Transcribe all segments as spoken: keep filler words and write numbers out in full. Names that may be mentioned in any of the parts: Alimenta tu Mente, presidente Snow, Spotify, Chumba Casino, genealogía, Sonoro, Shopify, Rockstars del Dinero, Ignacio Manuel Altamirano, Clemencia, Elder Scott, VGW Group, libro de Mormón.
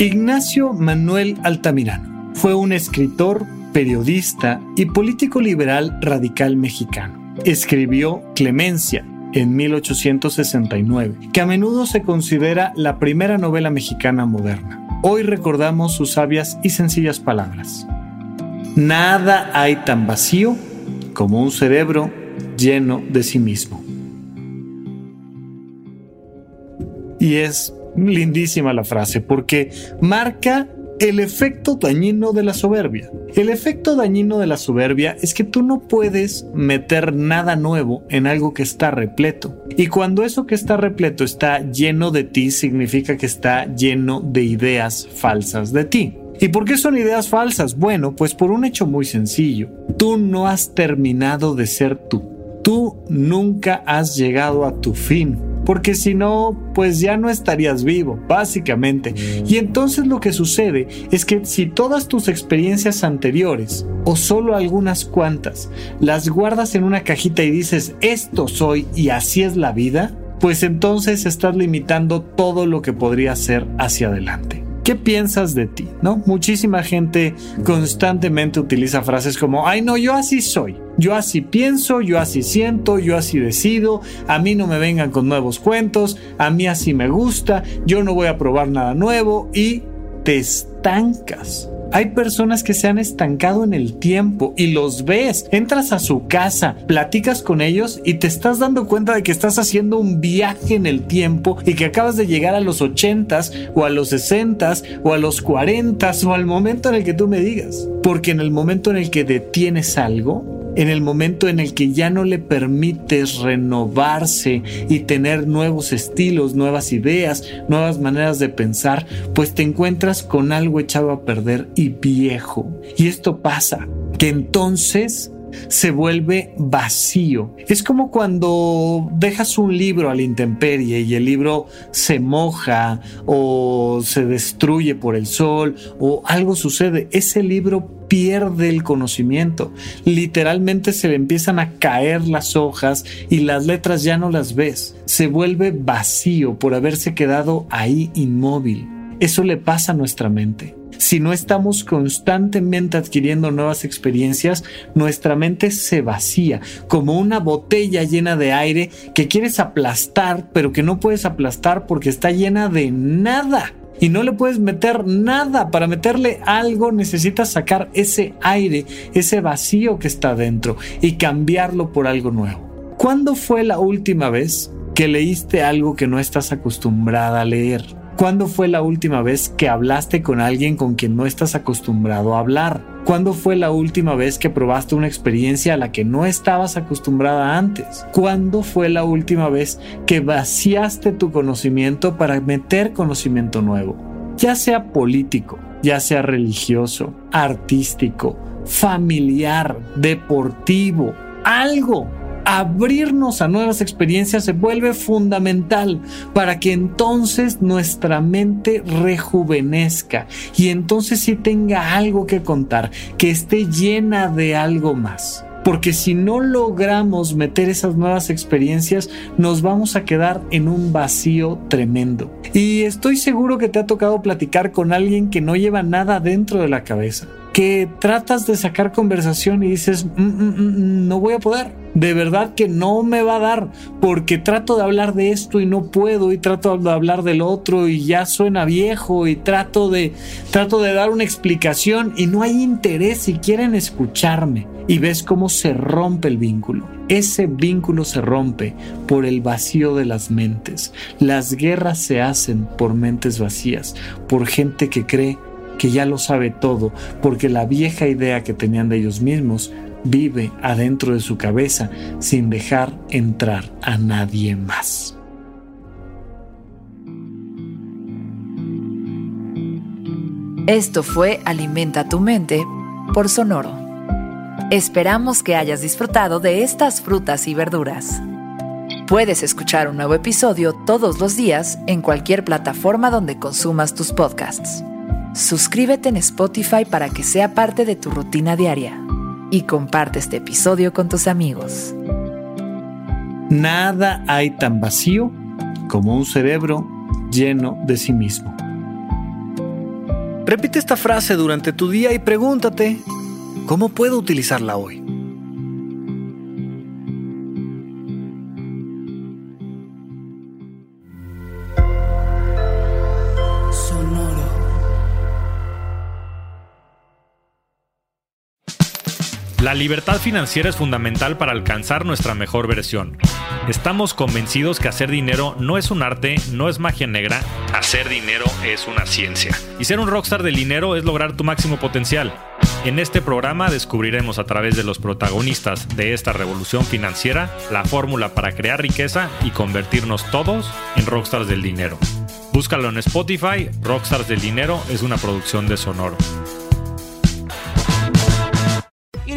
Ignacio Manuel Altamirano fue un escritor, periodista y político liberal radical mexicano. Escribió Clemencia en mil ochocientos sesenta y nueve, que a menudo se considera la primera novela mexicana moderna. Hoy recordamos sus sabias y sencillas palabras. Nada hay tan vacío como un cerebro lleno de sí mismo. Y es lindísima la frase porque marca el efecto dañino de la soberbia. El efecto dañino de la soberbia es que tú no puedes meter nada nuevo en algo que está repleto. Y cuando eso que está repleto está lleno de ti, significa que está lleno de ideas falsas de ti. ¿Y por qué son ideas falsas? Bueno, pues por un hecho muy sencillo. Tú no has terminado de ser tú. Tú nunca has llegado a tu fin. Porque si no, pues ya no estarías vivo, básicamente. Y entonces lo que sucede es que si todas tus experiencias anteriores, o solo algunas cuantas, las guardas en una cajita y dices, esto soy y así es la vida, pues entonces estás limitando todo lo que podría ser hacia adelante. ¿Qué piensas de ti? ¿No? Muchísima gente constantemente utiliza frases como, ay no, yo así soy, yo así pienso, yo así siento, yo así decido, a mí no me vengan con nuevos cuentos, a mí así me gusta, yo no voy a probar nada nuevo y te estancas. Hay personas que se han estancado en el tiempo y los ves, entras a su casa, platicas con ellos y te estás dando cuenta de que estás haciendo un viaje en el tiempo y que acabas de llegar a los ochentas o a los sesentas o a los cuarentas o al momento en el que tú me digas. Porque en el momento en el que detienes algo, en el momento en el que ya no le permites renovarse y tener nuevos estilos, nuevas ideas, nuevas maneras de pensar, pues te encuentras con algo echado a perder y viejo. Y esto pasa, que entonces se vuelve vacío. Es como cuando dejas un libro a la intemperie y el libro se moja o se destruye por el sol o algo sucede. Ese libro pierde el conocimiento. Literalmente se le empiezan a caer las hojas y las letras ya no las ves. Se vuelve vacío por haberse quedado ahí inmóvil. Eso le pasa a nuestra mente. Si no estamos constantemente adquiriendo nuevas experiencias, nuestra mente se vacía, como una botella llena de aire que quieres aplastar, pero que no puedes aplastar porque está llena de nada. Y no le puedes meter nada. Para meterle algo necesitas sacar ese aire, ese vacío que está dentro y cambiarlo por algo nuevo. ¿Cuándo fue la última vez que leíste algo que no estás acostumbrada a leer? ¿Cuándo fue la última vez que hablaste con alguien con quien no estás acostumbrado a hablar? ¿Cuándo fue la última vez que probaste una experiencia a la que no estabas acostumbrada antes? ¿Cuándo fue la última vez que vaciaste tu conocimiento para meter conocimiento nuevo? Ya sea político, ya sea religioso, artístico, familiar, deportivo, algo. Abrirnos a nuevas experiencias se vuelve fundamental para que entonces nuestra mente rejuvenezca y entonces sí tenga algo que contar, que esté llena de algo más. porque si no logramos meter esas nuevas experiencias, nos vamos a quedar en un vacío tremendo. Y estoy seguro que te ha tocado platicar con alguien que no lleva nada dentro de la cabeza, que tratas de sacar conversación y dices, mm, mm, mm, no voy a poder, de verdad que no me va a dar, porque trato de hablar de esto y no puedo, y trato de hablar del otro y ya suena viejo, y trato de, trato de dar una explicación y no hay interés si quieren escucharme. Y ves cómo se rompe el vínculo. Ese vínculo se rompe por el vacío de las mentes. Las guerras se hacen por mentes vacías, por gente que cree que ya lo sabe todo, porque la vieja idea que tenían de ellos mismos vive adentro de su cabeza sin dejar entrar a nadie más. Esto fue Alimenta tu Mente por Sonoro. Esperamos que hayas disfrutado de estas frutas y verduras. Puedes escuchar un nuevo episodio todos los días en cualquier plataforma donde consumas tus podcasts. Suscríbete en Spotify para que sea parte de tu rutina diaria y comparte este episodio con tus amigos. Nada hay tan vacío como un cerebro lleno de sí mismo. Repite esta frase durante tu día y pregúntate, ¿cómo puedo utilizarla hoy? La libertad financiera es fundamental para alcanzar nuestra mejor versión. Estamos convencidos que hacer dinero no es un arte, no es magia negra. Hacer dinero es una ciencia. Y ser un rockstar del dinero es lograr tu máximo potencial. En este programa descubriremos a través de los protagonistas de esta revolución financiera la fórmula para crear riqueza y convertirnos todos en rockstars del dinero. Búscalo en Spotify. Rockstars del Dinero es una producción de Sonoro. It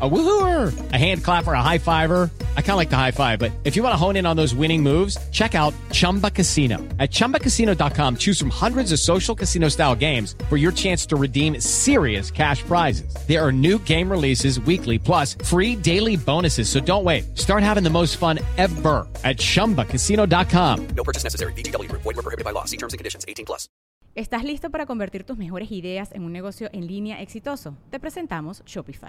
A woohooer, a hand clapper, a high fiver. I kind of like the high five, but if you want to hone in on those winning moves, check out Chumba Casino. At chumba casino dot com, choose from hundreds of social casino style games for your chance to redeem serious cash prizes. There are new game releases weekly, plus free daily bonuses. So don't wait. Start having the most fun ever at chumba casino dot com. No purchase necessary. V G W Group. Void where prohibited by law. See terms and conditions. eighteen plus. ¿Estás listo para convertir tus mejores ideas en un negocio en línea exitoso? Te presentamos Shopify.